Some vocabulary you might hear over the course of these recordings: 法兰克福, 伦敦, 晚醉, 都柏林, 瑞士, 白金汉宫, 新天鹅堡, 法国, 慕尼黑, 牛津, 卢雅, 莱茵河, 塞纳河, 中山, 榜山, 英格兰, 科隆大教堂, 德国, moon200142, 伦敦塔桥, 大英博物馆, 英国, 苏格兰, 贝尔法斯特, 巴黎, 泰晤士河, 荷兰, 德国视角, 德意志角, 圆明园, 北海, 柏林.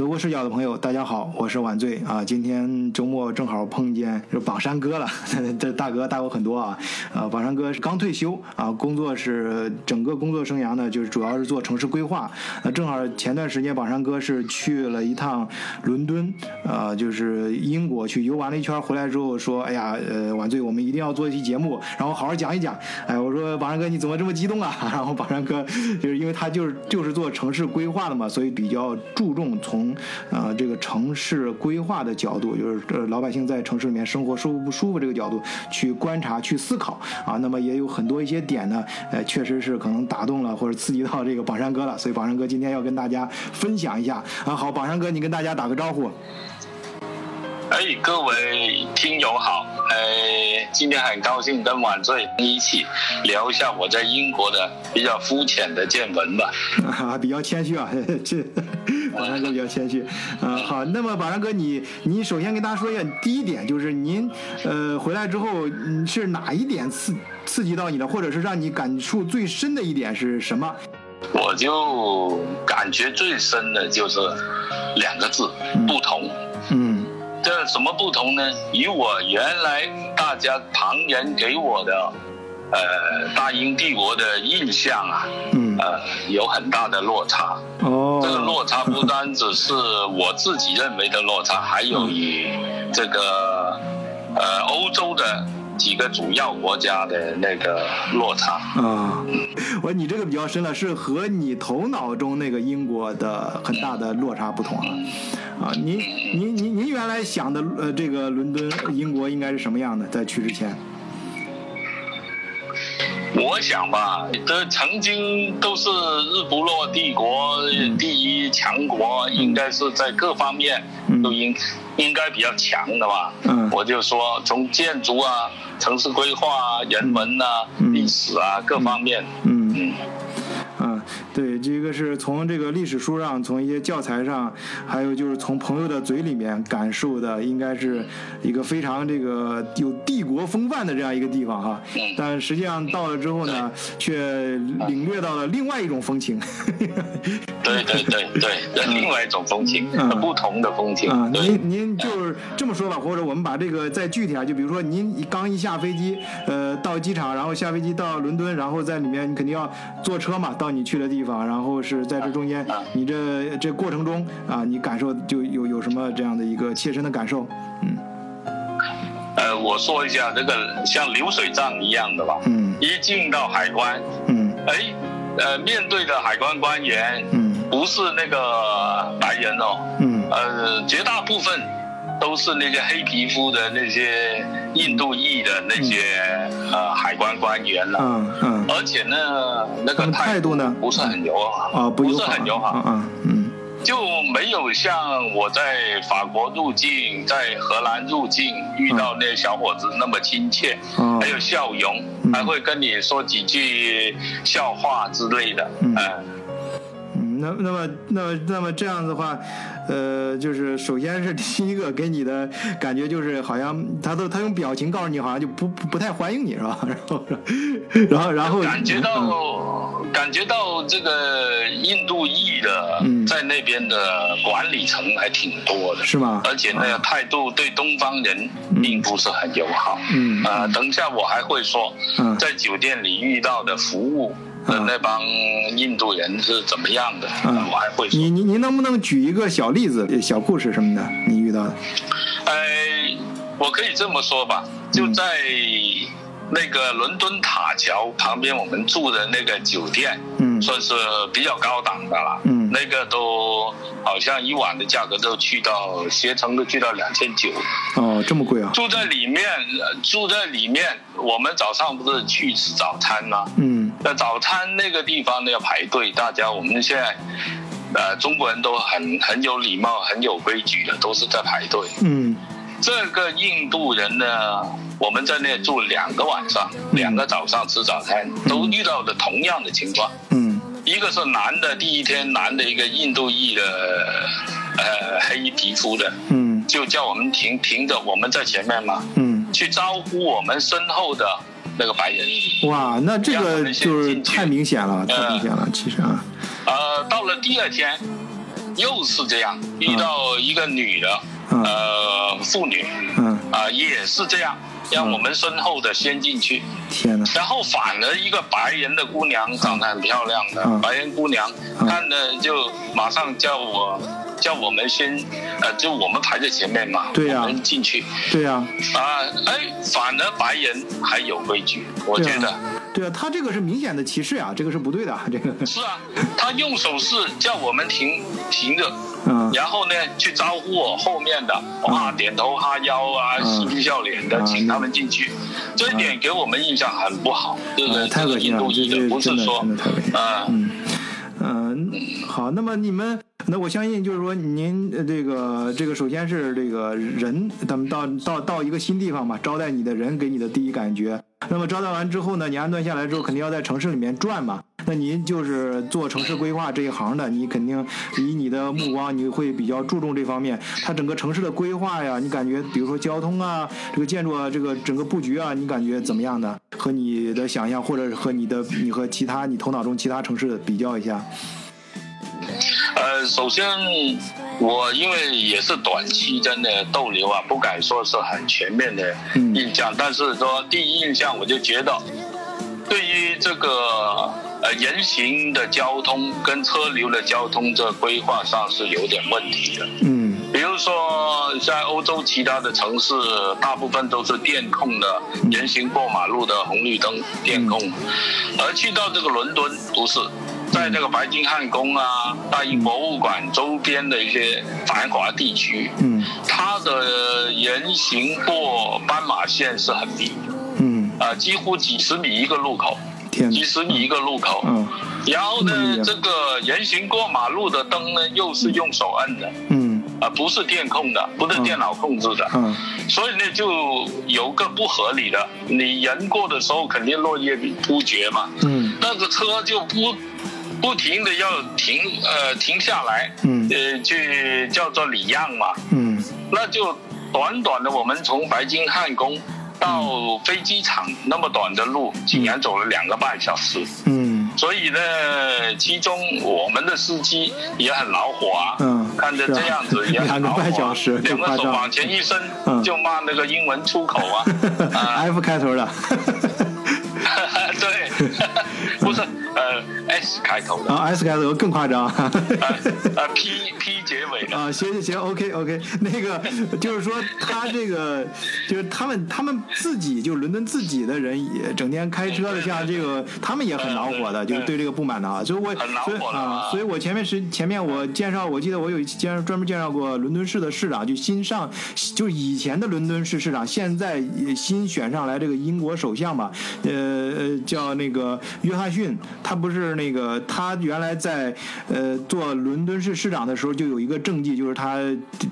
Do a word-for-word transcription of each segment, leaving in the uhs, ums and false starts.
德国视角的朋友，大家好，我是晚醉啊。今天周末正好碰见榜山哥了，这大哥大我很多啊。呃，榜山哥是刚退休啊，工作是整个工作生涯呢，就是主要是做城市规划。那、啊、正好前段时间榜山哥是去了一趟伦敦，呃，就是英国去游玩了一圈，回来之后说，哎呀，呃，晚醉，我们一定要做一期节目，然后好好讲一讲。哎，我说榜山哥你怎么这么激动啊？然后榜山哥就是因为他就是就是做城市规划的嘛，所以比较注重从呃，这个城市规划的角度，就是、呃、老百姓在城市里面生活舒服不舒服这个角度去观察、去思考啊。那么也有很多一些点呢，呃，确实是可能打动了或者刺激到这个榜山哥了。所以榜山哥今天要跟大家分享一下啊。好，榜山哥，你跟大家打个招呼。哎，各位听友好，哎，今天很高兴跟晚醉一起聊一下我在英国的比较肤浅的见闻吧。啊，比较谦虚啊，这榜山哥比较谦虚啊。好，那么榜山哥你，你你首先跟大家说一下，第一点就是您呃回来之后是哪一点刺刺激到你的，或者是让你感触最深的一点是什么？我就感觉最深的就是两个字，不同。嗯。嗯，这什么不同呢？以我原来大家旁人给我的，呃，大英帝国的印象啊，嗯，呃，有很大的落差。哦，这个落差不单只是我自己认为的落差，还有以这个呃欧洲的几个主要国家的那个落差啊。我、嗯、你这个比较深了，是和你头脑中那个英国的很大的落差不同了、啊。啊，您您您您原来想的呃，这个伦敦英国应该是什么样的？在去之前，我想吧，这曾经都是日不落帝国第一强国，应该是在各方面都应、嗯。应该比较强的吧，嗯，我就说从建筑啊、城市规划啊、人文啊、嗯、历史啊各方面，嗯嗯。嗯，对，这个是从这个历史书上，从一些教材上，还有就是从朋友的嘴里面感受的，应该是一个非常这个有帝国风范的这样一个地方哈。但实际上到了之后呢，却领略到了另外一种风情。对对对对，另外一种风情，嗯、不同的风情。嗯、您您就是这么说吧，或者我们把这个再具体啊，就比如说您刚一下飞机，呃，到机场，然后下飞机到伦敦，然后在里面你肯定要坐车嘛，到你去的地方，然后是在这中间，你这这过程中啊，你感受就有有什么这样的一个切身的感受？嗯，呃，我说一下这个像流水账一样的吧。嗯，一进到海关，嗯，哎，呃，面对的海关官员，嗯，不是那个白人哦，嗯，呃，绝大部分都是那些黑皮肤的那些印度裔的那些、嗯、呃海关官员了，嗯嗯，而且呢那个态度呢不是很友好、嗯、啊，不友好，不是很友好，嗯嗯，就没有像我在法国入境、在荷兰入境遇到那些小伙子那么亲切，嗯、还有笑容、嗯，还会跟你说几句笑话之类的，嗯。嗯那那么那么那么这样子的话，呃，就是首先是第一个给你的感觉就是好像他都他用表情告诉你好像就不不太欢迎你是吧？然后然后然后感觉到、嗯、感觉到这个印度裔的、嗯、在那边的管理层还挺多的，是吗？而且那个态度对东方人并不是很友好。嗯啊、呃，等一下我还会说、嗯，在酒店里遇到的服务。嗯、那帮印度人是怎么样的？嗯、我还会说。你你您能不能举一个小例子、小故事什么的？你遇到的？哎，我可以这么说吧，就在那个伦敦塔桥旁边，我们住的那个酒店，嗯，算是比较高档的了。嗯，那个都好像一晚的价格都去到携程都去到两千九。哦，这么贵啊！住在里面，住在里面，我们早上不是去吃早餐吗？嗯。那早餐那个地方呢要排队，大家我们现在，呃，中国人都很很有礼貌、很有规矩的，都是在排队。嗯，这个印度人呢，我们在那住两个晚上、嗯、两个早上吃早餐，都遇到的同样的情况。嗯，一个是男的，第一天男的一个印度裔的，呃，黑皮肤的，嗯，就叫我们停停着，我们在前面嘛，嗯，去招呼我们身后的。那个白人，哇，那这个就是太明显了，太明显了，其实啊。呃，到了第二天，又是这样，遇到一个女的，嗯、呃，妇女，嗯，啊、呃，也是这样，让我们身后的先进去。天哪！然后反而一个白人的姑娘，长得很漂亮的、嗯、白人姑娘，看了就马上叫我。叫我们先，呃，就我们排在前面嘛，对啊、我们进去。对呀、啊。啊、呃，哎，反而白人还有规矩，我觉得。对啊，他这个是明显的歧视啊，这个是不对的、啊，这个。是啊，他用手势叫我们停停着，嗯，然后呢去招呼我后面的，哇，点头哈腰啊，嬉皮笑脸的、嗯，请他们进去、嗯，这一点给我们印象很不好，这个这个印度裔的不是说，啊、呃，嗯。嗯、呃，好，那么你们，那我相信就是说您这个这个首先是这个人，咱们到到到一个新地方嘛，招待你的人给你的第一感觉。那么招待完之后呢，你安顿下来之后，肯定要在城市里面转嘛。那您就是做城市规划这一行的，你肯定以你的目光，你会比较注重这方面。它整个城市的规划呀，你感觉比如说交通啊，这个建筑啊，这个整个布局啊，你感觉怎么样呢？和你的想象，或者和你的你和其他你头脑中其他城市比较一下。呃，首先我因为也是短期真的逗留啊，不敢说是很全面的印象，嗯、但是说第一印象我就觉得，对于这个呃人行的交通跟车流的交通这规划上是有点问题的。嗯，比如说在欧洲其他的城市，大部分都是电控的，人行过马路的红绿灯电控，嗯、而去到这个伦敦不是。在这个白金汉宫啊、大英博物馆周边的一些繁华地区，嗯，它的人行过斑马线是很低，嗯，啊、呃，几乎几十米一个路口，几十米一个路口，嗯，然后呢、嗯，这个人行过马路的灯呢，又是用手摁的，嗯，啊、呃，不是电控的，不是电脑控制的，嗯，嗯所以呢，就有个不合理的，你人过的时候肯定络绎不绝嘛，嗯，那个车就不。不停的要停，呃，停下来，嗯，呃，去叫做礼让嘛，嗯，那就短短的，我们从白金汉宫到飞机场那么短的路，竟然走了两个半小时，嗯，所以呢，其中我们的司机也很恼火啊，嗯，看着这样子也很恼火，两个半小时，两个手往前一伸，嗯、就骂那个英文出口啊，啊，F 开头的。对，不是呃 S 开头的啊 ，S 开头更夸张啊啊 P P 结尾的啊，行行行 ，OK OK， 那个就是说他这个就是他们他们自己就伦敦自己的人也整天开车的，像这个他们也很恼火的，就是对这个不满的啊，所以我很恼火啊，所以我前面是前面我介绍，我记得我有一期介绍专门介绍过伦敦市的市长，就新上就是以前的伦敦市市长，现在新选上来这个英国首相嘛，呃。呃叫那个约翰逊，他不是那个他原来在呃做伦敦市市长的时候就有一个政绩，就是他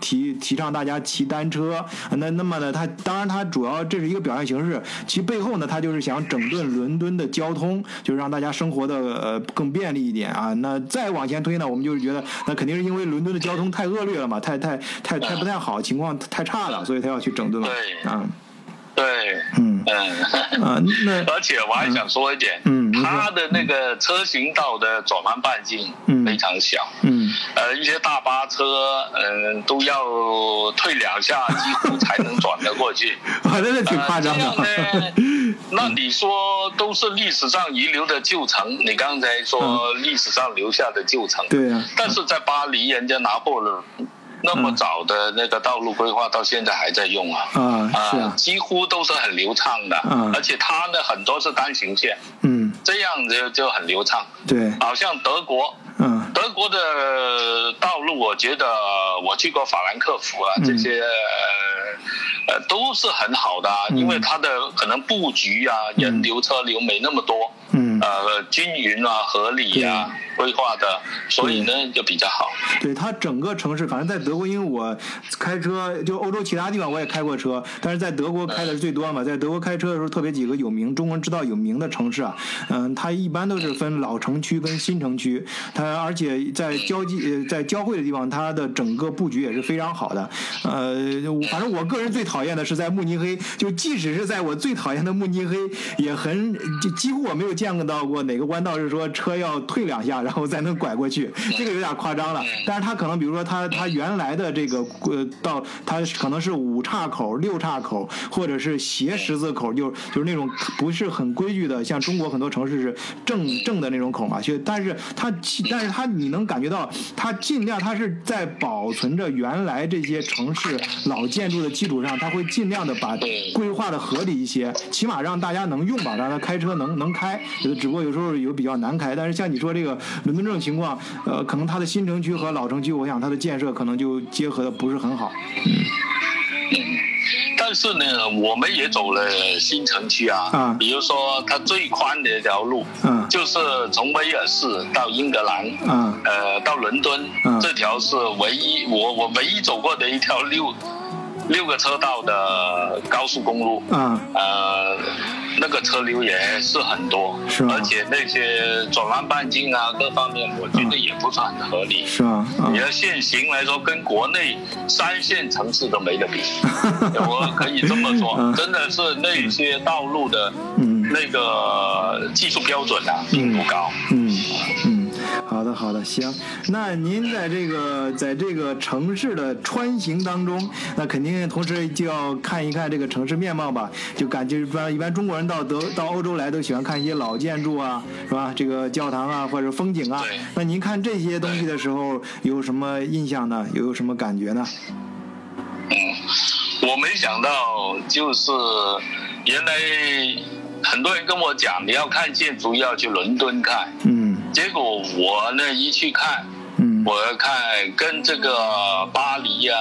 提提倡大家骑单车。那那么呢，他当然他主要这是一个表现形式，其背后呢，他就是想整顿伦敦的交通，就是让大家生活的呃更便利一点啊。那再往前推呢，我们就是觉得那肯定是因为伦敦的交通太恶劣了嘛，太太太太不太好，情况太差了，所以他要去整顿嘛，嗯。对，嗯嗯、啊、而且我还想说一点，嗯，它的那个车行道的转弯半径非常小，嗯，嗯呃，一些大巴车，嗯、呃，都要退两下几乎才能转得过去，反正是挺夸张的。呃那你说都是历史上遗留的旧城，你刚才说历史上留下的旧城，对、嗯、呀，但是在巴黎，人家拿破仑。那么早的那个道路规划到现在还在用啊，嗯、啊，是啊，几乎都是很流畅的，嗯、而且它呢很多是单行线，嗯，这样就就很流畅，对，好像德国，嗯，德国的道路，我觉得我去过法兰克福啊，嗯、这些呃呃都是很好的、啊嗯，因为它的可能布局啊，嗯、人流车流没那么多。嗯，呃，均匀啊，合理啊，规划的，所以呢就比较好。对，它整个城市，反正在德国，因为我开车，就欧洲其他地方我也开过车，但是在德国开的是最多嘛。在德国开车的时候，特别几个有名，中国人知道有名的城市啊，嗯，它一般都是分老城区跟新城区，它而且在交际在交汇的地方，它的整个布局也是非常好的。呃，反正我个人最讨厌的是在慕尼黑，就即使是在我最讨厌的慕尼黑，也很几乎我没有。见到过哪个弯道是说车要退两下，然后再能拐过去，这个有点夸张了。但是他可能比如说他他原来的这个呃到他可能是五岔口六岔口或者是斜十字口，就就是那种不是很规矩的，像中国很多城市是正正的那种口嘛，就但是他但是他你能感觉到他尽量他是在保存着原来这些城市老建筑的基础上，他会尽量的把规划的合理一些，起码让大家能用吧，让他开车能能开，只不过有时候有比较难开。但是像你说这个伦敦这种情况，呃，可能它的新城区和老城区，我想它的建设可能就结合的不是很好。嗯，但是呢，我们也走了新城区啊，啊比如说它最宽的一条路，嗯、啊，就是从威尔士到英格兰，嗯、啊，呃，到伦敦，啊、这条是唯一我我唯一走过的一条六六个车道的高速公路，嗯，呃，那个车流也是很多，是吧？而且那些转弯半径啊，各方面我觉得也不是很合理，是吧？你要限行来说，跟国内三线城市都没得比，我可以这么说，真的是那些道路的那个技术标准啊，并不高，嗯嗯。好的，好的，行。那您在这个在这个城市的穿行当中，那肯定同时就要看一看这个城市面貌吧。就感觉一般，一般中国人到德到欧洲来都喜欢看一些老建筑啊，是吧？这个教堂啊，或者风景啊。那您看这些东西的时候，有什么印象呢？有什么感觉呢？嗯，我没想到，就是原来很多人跟我讲，你要看建筑要去伦敦看。嗯。结果我呢一去看，嗯，我看跟这个巴黎啊，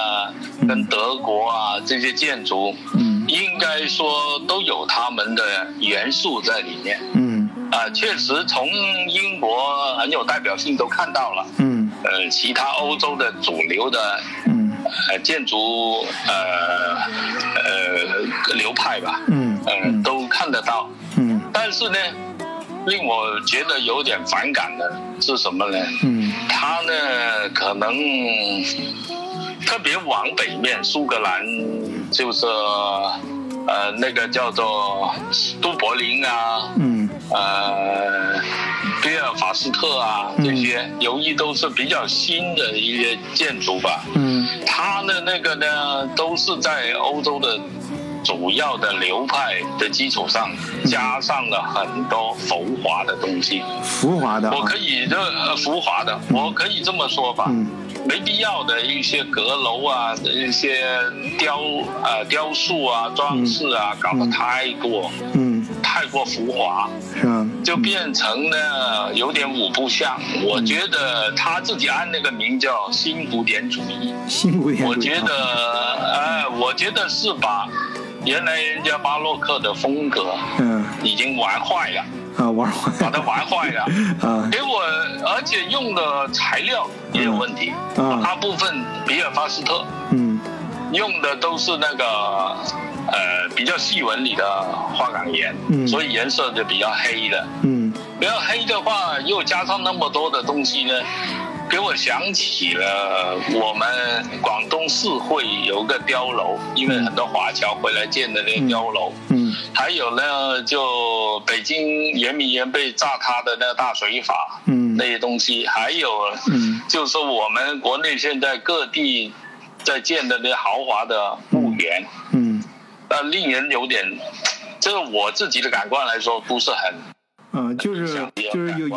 嗯、跟德国啊这些建筑，嗯，应该说都有他们的元素在里面，嗯，啊，确实从英国很有代表性都看到了，嗯，呃，其他欧洲的主流的，嗯，呃，建筑呃呃流派吧，嗯，呃，都看得到，嗯，但是呢。令我觉得有点反感的是什么呢？嗯，它呢可能特别往北面，苏格兰就是呃那个叫做都柏林啊，嗯，呃比尔法斯特啊这些，由于都是比较新的一些建筑吧，嗯，它的那个呢都是在欧洲的。主要的流派的基础上，加上了很多浮华的东西。浮华的，我可以这浮华的，我可以这么说吧，没必要的一些阁楼啊，一些雕呃雕塑啊、装饰啊，搞得太过，嗯，太过浮华，是啊，就变成呢有点五不像。我觉得他自己按那个名叫新古典主义。新古典主义，我觉得，呃，我觉得是把。原来人家巴洛克的风格，嗯，已经玩坏了啊，玩坏，把它玩坏了啊。给我，而且用的材料也有问题啊。大部分比尔法斯特，嗯，用的都是那个呃比较细纹理的花岗岩，嗯，所以颜色就比较黑的，嗯，比较黑的话，又加上那么多的东西呢。给我想起了我们广东市会有个碉楼，因为很多华侨回来建的那个碉楼，嗯，嗯还有呢，就北京圆明园被炸塌的那个大水法，嗯，那些东西，还有，嗯，就是我们国内现在各地在建的那豪华的墓园，嗯，那、嗯呃、令人有点，这个我自己的感官来说不是很。嗯，就是就是有一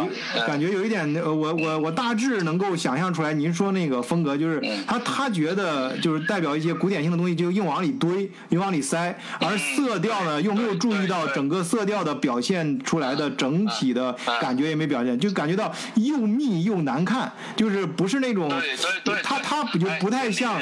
感觉有一点，呃，我我我大致能够想象出来，您说那个风格，就是他他觉得就是代表一些古典性的东西，就硬往里堆，硬往里塞，而色调呢又没有注意到整个色调的表现出来的整体的感觉也没表现，就感觉到又密又难看，就是不是那种，对对对，他他不就不太像。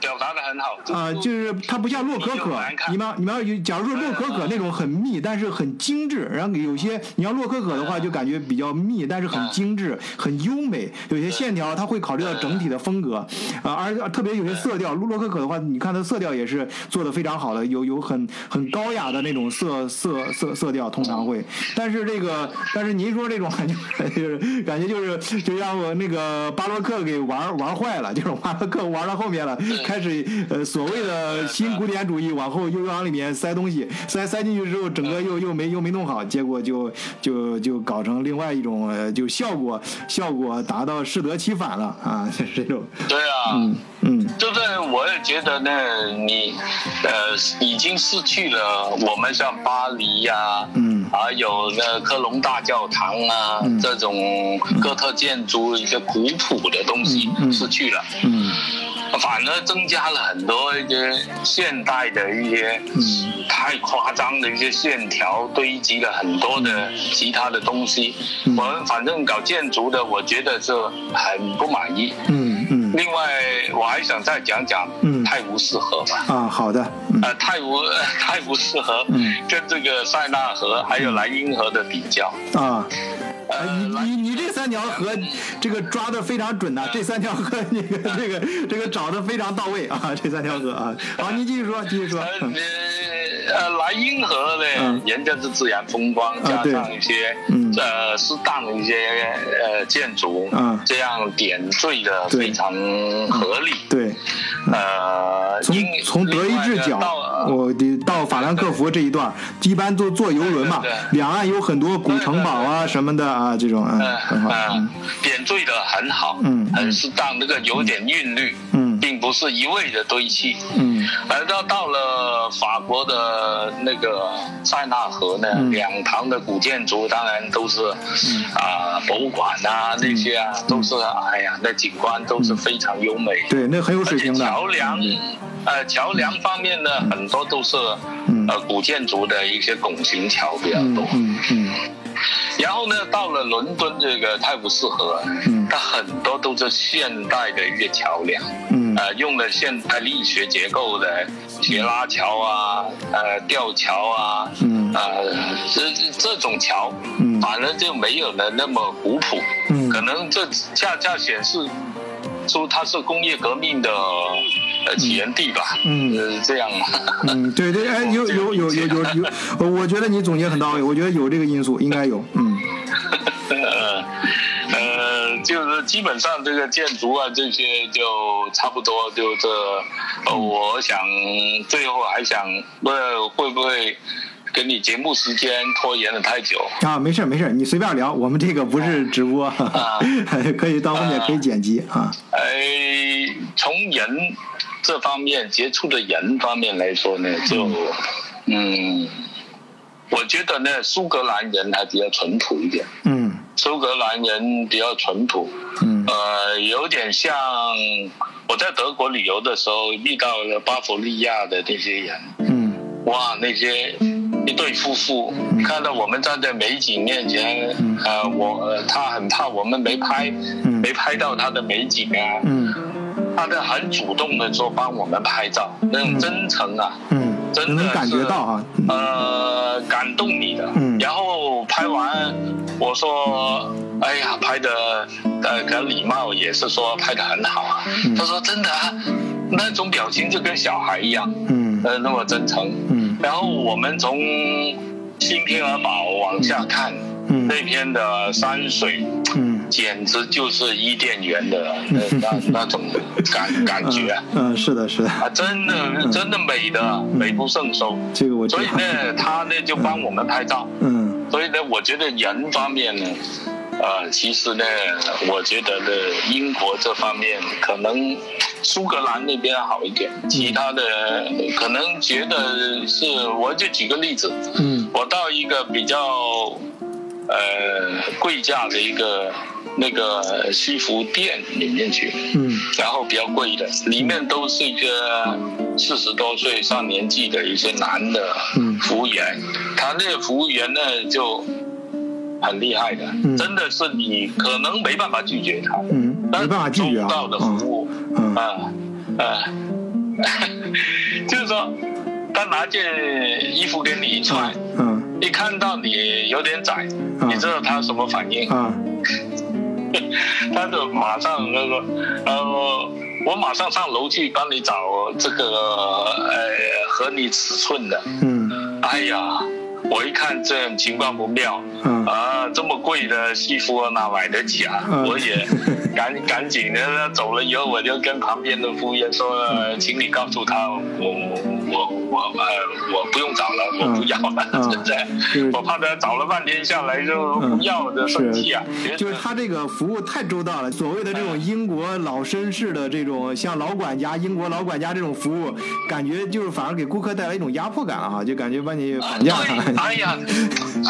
表达的很好啊、呃，就是它不像洛可可，你们你们要假如说洛可可那种很密，但是很精致，然后有些你要洛可可的话，就感觉比较密，但是很精致，很优美，有些线条它会考虑到整体的风格啊、呃，而特别有些色调，洛可可的话，你看它色调也是做的非常好的，有有很很高雅的那种色色色色调，通常会，但是这个但是您说这种感觉就是感觉就是就让我那个巴洛克给玩玩坏了，就是玩了更玩到后面了，开始呃所谓的新古典主义往后又往里面塞东西，塞塞进去之后整个又又没又没弄好，结果就就就搞成另外一种、呃、就效果效果达到适得其反了啊，这是这种。对啊，嗯嗯，就是我也觉得呢，你呃已经失去了我们像巴黎呀、啊，嗯，还有那科隆大教堂啊、嗯、这种哥特建筑一个古朴的东西失去了，嗯。嗯反而增加了很多一些现代的一些太夸张的一些线条，堆积了很多的其他的东西。我们反正搞建筑的，我觉得是很不满意。嗯嗯。另外，我还想再讲讲泰晤士河吧。啊，好的。呃，泰晤泰晤士河跟这个塞纳河还有莱茵河的比较啊。呃，你你这三条河，这个抓得非常准呐、啊！这三条河，那个这个这个找得非常到位啊！这三条河啊，好，您继续说，继续说。嗯呃，莱茵河呢、嗯，人家是自然风光，加上一些、嗯、呃适当的一些呃建筑、嗯，这样点缀的非常合理。对，嗯、呃，从从德意志角，我到法兰克福这一段，一般都坐游轮嘛，两岸有很多古城堡啊什么的啊，这种嗯、呃、很好，嗯、点缀的很好，嗯，很适当，那个有点韵律，嗯。嗯并不是一味的堆砌，嗯，而到到了法国的那个塞纳河呢，嗯、两旁的古建筑当然都是，啊、嗯呃，博物馆啊、嗯、那些啊，都是哎呀，那景观都是非常优美，对，那很有水平的。而且桥梁、嗯，呃，桥梁方面呢，嗯、很多都是、嗯，呃，古建筑的一些拱形桥比较多，嗯嗯。嗯然后呢，到了伦敦这个泰晤士河，嗯，它很多都是现代的一些桥梁，嗯，呃，用了现代力学结构的斜拉桥啊，呃，吊桥啊，嗯，呃，这这种桥，嗯，反而就没有了那么古朴，嗯，可能这恰恰显示说它是工业革命的起源地吧，嗯，呃、这样，嗯，对对，哎，有有有有有有，我觉得你总结很到位，我觉得有这个因素，应该有，嗯，呃，呃，就是基本上这个建筑啊这些就差不多，就这，呃，我想最后还想问会不会。跟你节目时间拖延了太久啊，没事没事，你随便聊，我们这个不是直播，啊、可以到后面可以剪辑啊。哎，从人这方面接触的人方面来说呢，就嗯。嗯我觉得呢，苏格兰人还比较淳朴一点。嗯，苏格兰人比较淳朴。嗯，呃，有点像我在德国旅游的时候遇到了巴伐利亚的那些人。嗯，哇，那些。一对夫妇看到我们站在美景面前，嗯、呃，我他很怕我们没拍、嗯，没拍到他的美景啊，嗯，他的很主动的说帮我们拍照，那种真诚啊，嗯，真的能感觉到啊，呃，感动你的，嗯，然后拍完我说，哎呀，拍的呃，可礼貌也是说拍的很好啊，嗯、他说真的啊，那种表情就跟小孩一样，嗯，呃，那么真诚，嗯。然后我们从新天鹅堡往下看，嗯、那边的山水，嗯、简直就是伊甸园的、嗯、那那种感感觉。嗯、啊啊，是的，是的。啊，真的、嗯、真的美的、嗯、美不胜收。这个我觉得。所以呢，他呢就帮我们拍照。嗯。所以呢，我觉得人方面呢，呃，其实呢，我觉得呢，英国这方面可能。苏格兰那边好一点，其他的可能觉得是，我就举个例子，嗯，我到一个比较呃贵价的一个那个西服店里面去，嗯，然后比较贵的，里面都是一个四十多岁上年纪的一些男的服务员，他那个服务员呢就很厉害的，真的是你可能没办法拒绝他，嗯，没办法拒绝啊，周到的服务。嗯啊、呃就是说他拿件衣服给你穿，嗯，一看到你有点窄，嗯、你知道他什么反应啊？嗯、他就马上那个，呃，我马上上楼去帮你找这个呃和你尺寸的。嗯，哎呀。我一看这情况不妙，嗯、啊，这么贵的西服哪买得起啊？嗯、我也赶赶紧的走了以后，我就跟旁边的服务员说了，请你告诉他，我我我呃我不用找了，我不要了，嗯、对不对？就是、我怕他找了半天下来就不要的生气啊。是就是他这个服务太周到了，所谓的这种英国老绅士的这种，像老管家、英国老管家这种服务，感觉就是反而给顾客带来一种压迫感啊，就感觉把你绑架了、啊。哎呀，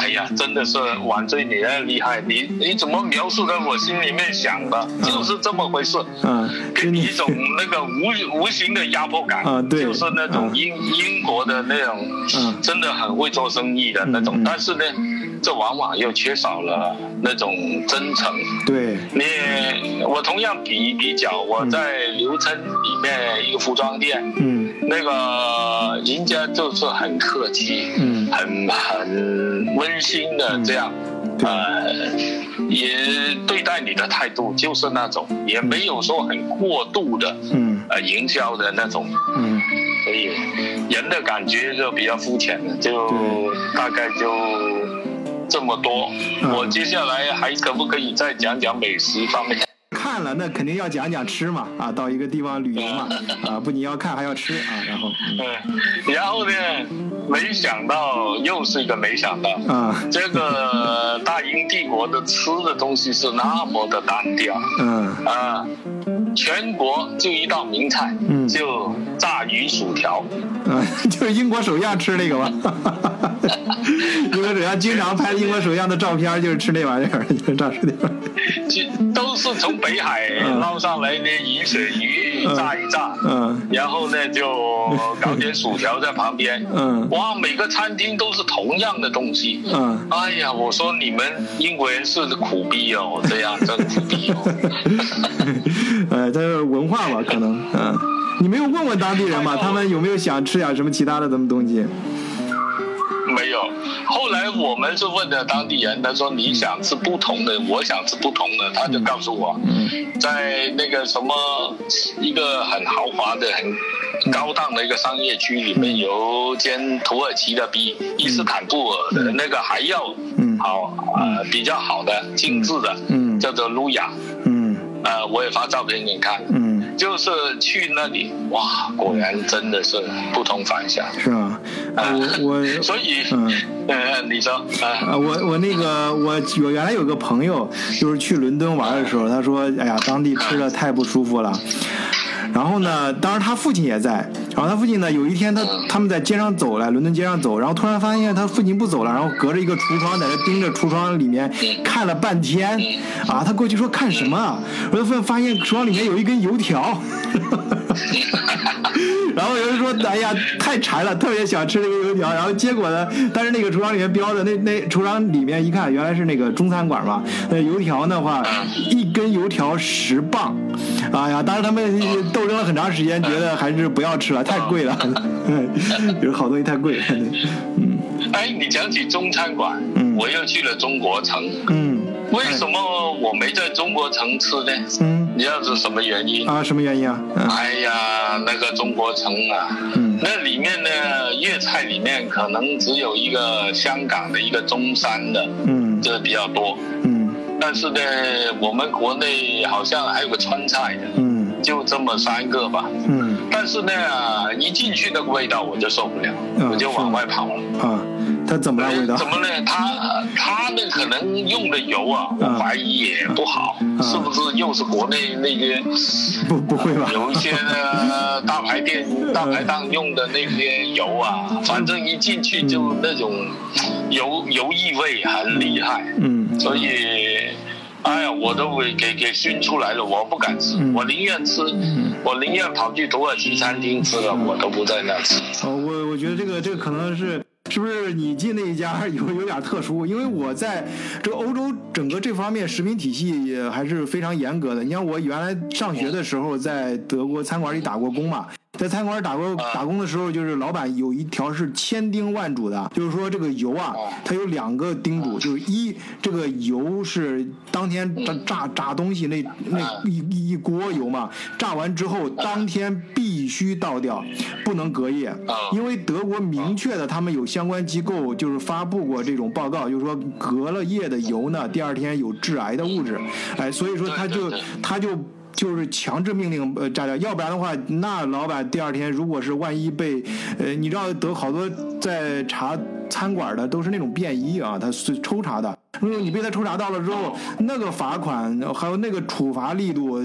哎呀，真的是晚醉你太厉害，你你怎么描述的？我心里面想的。就是这么回事，嗯，给你一种那个无无形的压迫感，啊，对，就是那种英、嗯、英国的那种，嗯，真的很会做生意的那种，嗯、但是呢，这往往又缺少了那种真诚。对，你我同样比比较，我在刘村里面一个服装店，嗯，那个人家就是很客气，嗯，很很温馨的这样。嗯呃，也对待你的态度就是那种，也没有说很过度的，嗯，呃，营销的那种，嗯，所以人的感觉就比较肤浅的，就大概就这么多。我接下来还可不可以再讲讲美食方面？看了那肯定要讲讲吃嘛，啊，到一个地方旅游嘛，啊，不仅要看还要吃啊，然后，嗯，然后呢，没想到又是一个没想到啊，这个大英帝国的吃的东西是那么的单调，嗯啊，全国就一道名菜，嗯，就炸鱼薯条，嗯、啊，就是英国首相吃那个吧，英国首相经常拍英国首相的照片，就是吃那玩意儿，就是炸薯条，都是从北海捞上来的鱼水鱼炸一炸，嗯，然后呢就搞点薯条在旁边，嗯，哇，每个餐厅都是同样的东西，嗯，哎呀，我说你们英国人是苦逼哦，这样真苦逼哦，呃，这是文化吧，可能，嗯，你没有问问当地人嘛，他们有没有想吃点什么其他的什么东西？没有，后来我们是问的当地人，他说你想吃不同的，我想吃不同的，他就告诉我，在那个什么一个很豪华的、很高档的一个商业区里面，有间土耳其的比伊斯坦布尔的那个还要好啊、呃，比较好的、精致的，叫做卢雅，嗯，呃，我也发照片给你看，嗯，就是去那里，哇，果然真的是不同凡响，是吧？啊、我我所以嗯呃你说啊我我那个我我原来有个朋友就是去伦敦玩的时候，他说哎呀当地吃的太不舒服了，然后呢当时他父亲也在，然后他父亲呢有一天他他们在街上走来伦敦街上走，然后突然发现他父亲不走了，然后隔着一个橱窗在那盯着橱窗里面看了半天啊，他过去说看什么啊，我就发现橱窗里面有一根油条。然后有人说哎呀太馋了，特别想吃这个油条，然后结果呢但是那个橱窗里面标的那那橱窗里面一看原来是那个中餐馆嘛，那油条的话一根油条十磅，哎呀当时他们斗争了很长时间，觉得还是不要吃了，太贵了，有好东西太贵了。嗯，哎你讲起中餐馆、嗯、我又去了中国城，嗯，为什么我没在中国城吃呢？嗯，你知道是什么原因啊？什么原因啊？嗯、哎呀，那个中国城啊，嗯，那里面呢，粤菜里面可能只有一个香港的一个中山的，嗯，这比较多，嗯，但是呢，我们国内好像还有个川菜的，嗯，就这么三个吧，嗯，但是呢，一进去那个味道我就受不了，嗯、我就往外跑了，啊。他怎么来味道？怎么呢？他他那可能用的油啊，我怀疑也不好，啊、是不是又是国内那些？不不会吧？有一些呢大排店、大排档用的那些油啊，反正一进去就那种油、嗯、油异味很厉害。嗯，所以。哎呀，我都给给给熏出来了，我不敢吃，我宁愿吃，我宁愿跑去土耳其餐厅吃了，我都不在那吃。哦，我我觉得这个这个可能是是不是你进那一家有有点特殊？因为我在这个欧洲整个这方面食品体系也还是非常严格的。你像我原来上学的时候在德国餐馆里打过工嘛。在餐馆打工打工的时候，就是老板有一条是千叮万嘱的，就是说这个油啊，它有两个叮嘱，就是一，这个油是当天炸炸炸东西那那一一锅油嘛，炸完之后当天必必须倒掉，不能隔夜，因为德国明确的他们有相关机构就是发布过这种报告，就是说隔了夜的油呢第二天有致癌的物质，哎，所以说他就他就就是强制命令呃炸掉，要不然的话，那老板第二天如果是万一被，呃，你知道得好多在查餐馆的都是那种便衣啊，他是抽查的，如果你被他抽查到了之后，那个罚款还有那个处罚力度，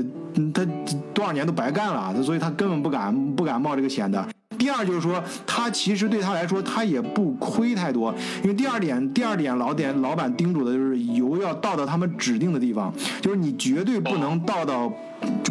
他多少年都白干了，所以他根本不敢不敢冒这个险的。第二就是说，他其实对他来说，他也不亏太多，因为第二点，第二点老点老板叮嘱的就是油要倒到他们指定的地方，就是你绝对不能倒到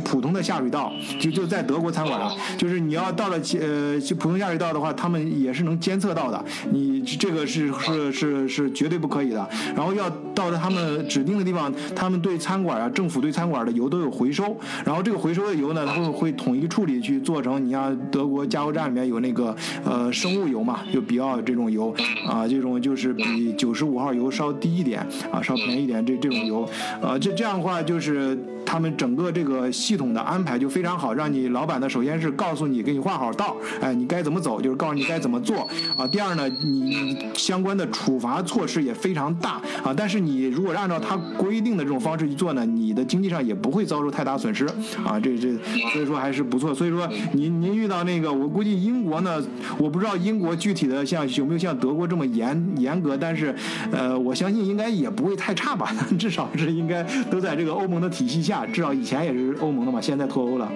普通的下水道，就就在德国餐馆啊，就是你要到了呃普通下水道的话，他们也是能监测到的，你这个是是是是绝对不可以的。然后要到他们指定的地方，他们对餐馆啊，政府对餐馆的油都有回收，然后这个回收的油呢，会会统一处理去做成，你像德国加油站里面。有那个呃生物油嘛，就比奥这种油啊，这种就是比九十五号油稍低一点啊，稍便宜一点，这这种油啊，这这样的话就是他们整个这个系统的安排就非常好，让你老板呢首先是告诉你给你画好道，哎，你该怎么走，就是告诉你该怎么做啊。第二呢，你相关的处罚措施也非常大啊，但是你如果按照他规定的这种方式去做呢，你的经济上也不会遭受太大损失啊，这这所以说还是不错。所以说您您遇到那个，我估计一英国呢，我不知道英国具体的像有没有像德国这么严严格，但是，呃，我相信应该也不会太差吧，至少是应该都在这个欧盟的体系下，至少以前也是欧盟的嘛，现在脱欧了。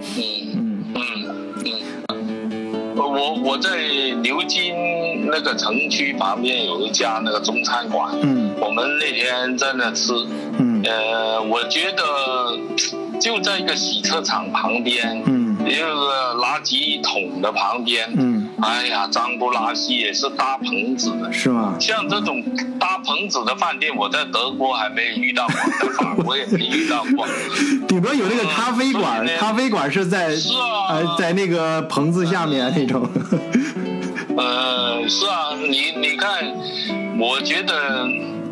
嗯嗯嗯，我我在牛津那个城区旁边有一家那个中餐馆，嗯，我们那天在那吃，嗯，呃，我觉得就在一个洗车场旁边，嗯。一个垃圾桶的旁边，嗯，哎呀，脏不拉几也是搭棚子的，是吗？像这种搭棚子的饭店，我在德国还没遇到过，在法国也没遇到过。顶多有那个咖啡馆，嗯、咖啡馆是在是、啊、呃在那个棚子下面那种。呃，是啊，你你看，我觉得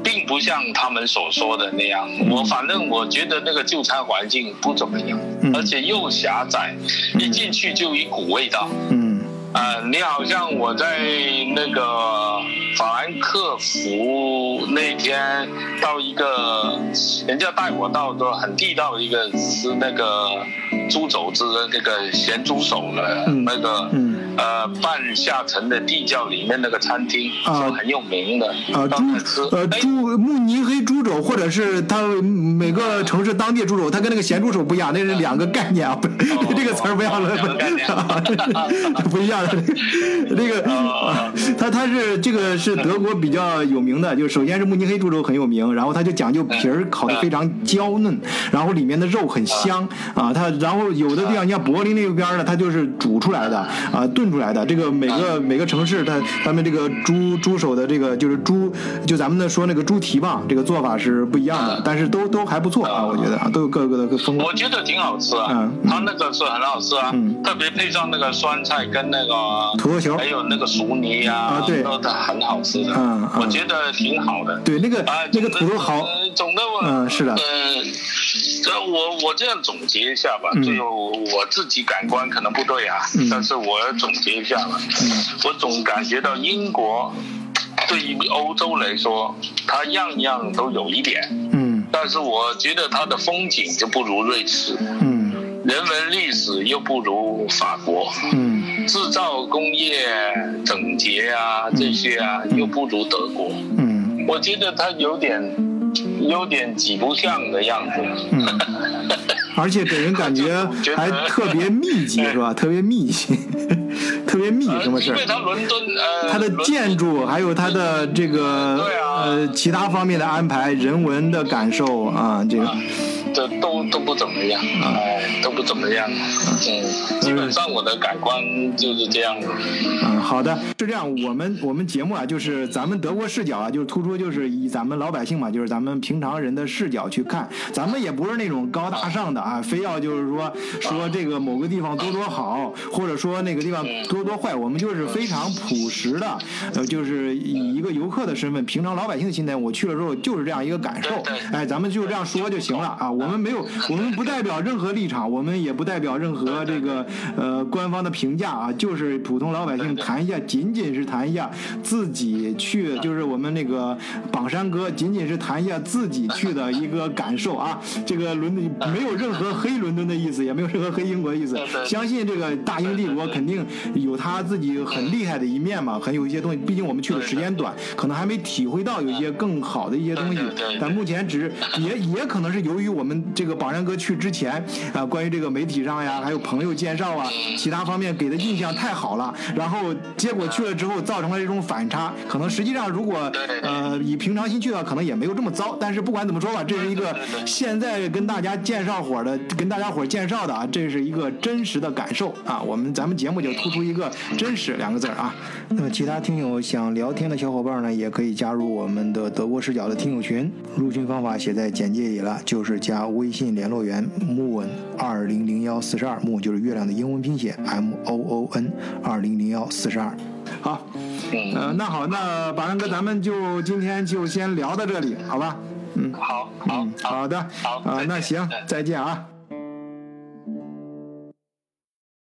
并不像他们所说的那样，我反正我觉得那个就餐环境不怎么样，而且又狭窄，一进去就一股味道。嗯，啊、呃，你好像我在那个法兰克福那天到一个，人家带我到的很地道的一个吃那个猪肘子，那个咸猪手的那个。嗯嗯呃，半下层的地窖里面那个餐厅啊，很有名的啊，猪呃猪慕尼黑猪肘，或者是它每个城市当地猪肘，它跟那个咸猪手不一样，那是两个概念啊，哦、这个词儿不要了，不一样的。这个它它是这个是德国比较有名的，就首先是慕尼黑猪肘很有名，然后它就讲究皮儿烤得非常娇嫩，然后里面的肉很香啊，它然后有的地方像柏林那边呢，它就是煮出来的啊。炖出来的，这个每个每个城市它他们这个猪猪手的这个就是猪就咱们的说那个猪蹄膀这个做法是不一样的，但是都都还不错啊，我觉得啊都有各个的风格，我觉得挺好吃啊，嗯、它那个是很好吃啊，嗯、特别配上那个酸菜跟那个土豆球，还有那个熟泥啊，啊对，都很好吃的，嗯嗯、我觉得挺好的。对那个、呃、那个土豆好，总的我嗯是的，呃这我我这样总结一下吧，最后我自己感官可能不对啊，嗯、但是我要总结一下吧，嗯、我总感觉到英国对于欧洲来说，它样样都有一点，嗯，但是我觉得它的风景就不如瑞士，嗯，人文历史又不如法国，嗯，制造工业整洁啊这些啊又不如德国，嗯，我觉得它有点。有点挤不像的样子，嗯，而且给人感觉还特别密集，是吧？特别密集，特别密，什么事？因为它伦敦，呃，它的建筑还有它的这个呃其他方面的安排、人文的感受啊，这个。这都都不怎么样，哎，都不怎么样，嗯，基本上我的感官就是这样。嗯，好的，是这样，我们我们节目啊，就是咱们德国视角啊，就是突出就是以咱们老百姓嘛，就是咱们平常人的视角去看，咱们也不是那种高大上的啊，非要就是说说这个某个地方多多好，或者说那个地方多多坏，我们就是非常朴实的，呃，就是以一个游客的身份，平常老百姓的心态，我去了之后就是这样一个感受，哎，咱们就这样说就行了啊。我们没有，我们不代表任何立场，我们也不代表任何这个呃官方的评价啊，就是普通老百姓谈一下，仅仅是谈一下自己去，就是我们那个榜山哥仅仅是谈一下自己去的一个感受啊。这个伦敦没有任何黑伦敦的意思，也没有任何黑英国的意思，相信这个大英帝国肯定有他自己很厉害的一面嘛，很有一些东西，毕竟我们去的时间短，可能还没体会到有一些更好的一些东西，但目前只也也可能是由于我们这个榜山哥去之前啊、呃，关于这个媒体上呀，还有朋友介绍啊，其他方面给的印象太好了，然后结果去了之后造成了这种反差，可能实际上如果呃以平常心去的可能也没有这么糟，但是不管怎么说吧，这是一个现在跟大家介绍伙的跟大家伙介绍的啊，这是一个真实的感受啊，我们咱们节目就突出一个真实两个字啊。那么其他听友想聊天的小伙伴呢，也可以加入我们的德国视角的听友群，入群方法写在简介里了，就是加微信联络员 moon 二零零幺四十二 moon 就是月亮的英文拼写 m o o n 二零零幺四十二。好，呃，那好，那巴兰哥，咱们就今天就先聊到这里，好吧？嗯，好，好，嗯、好的，好啊、呃，那行，再见啊。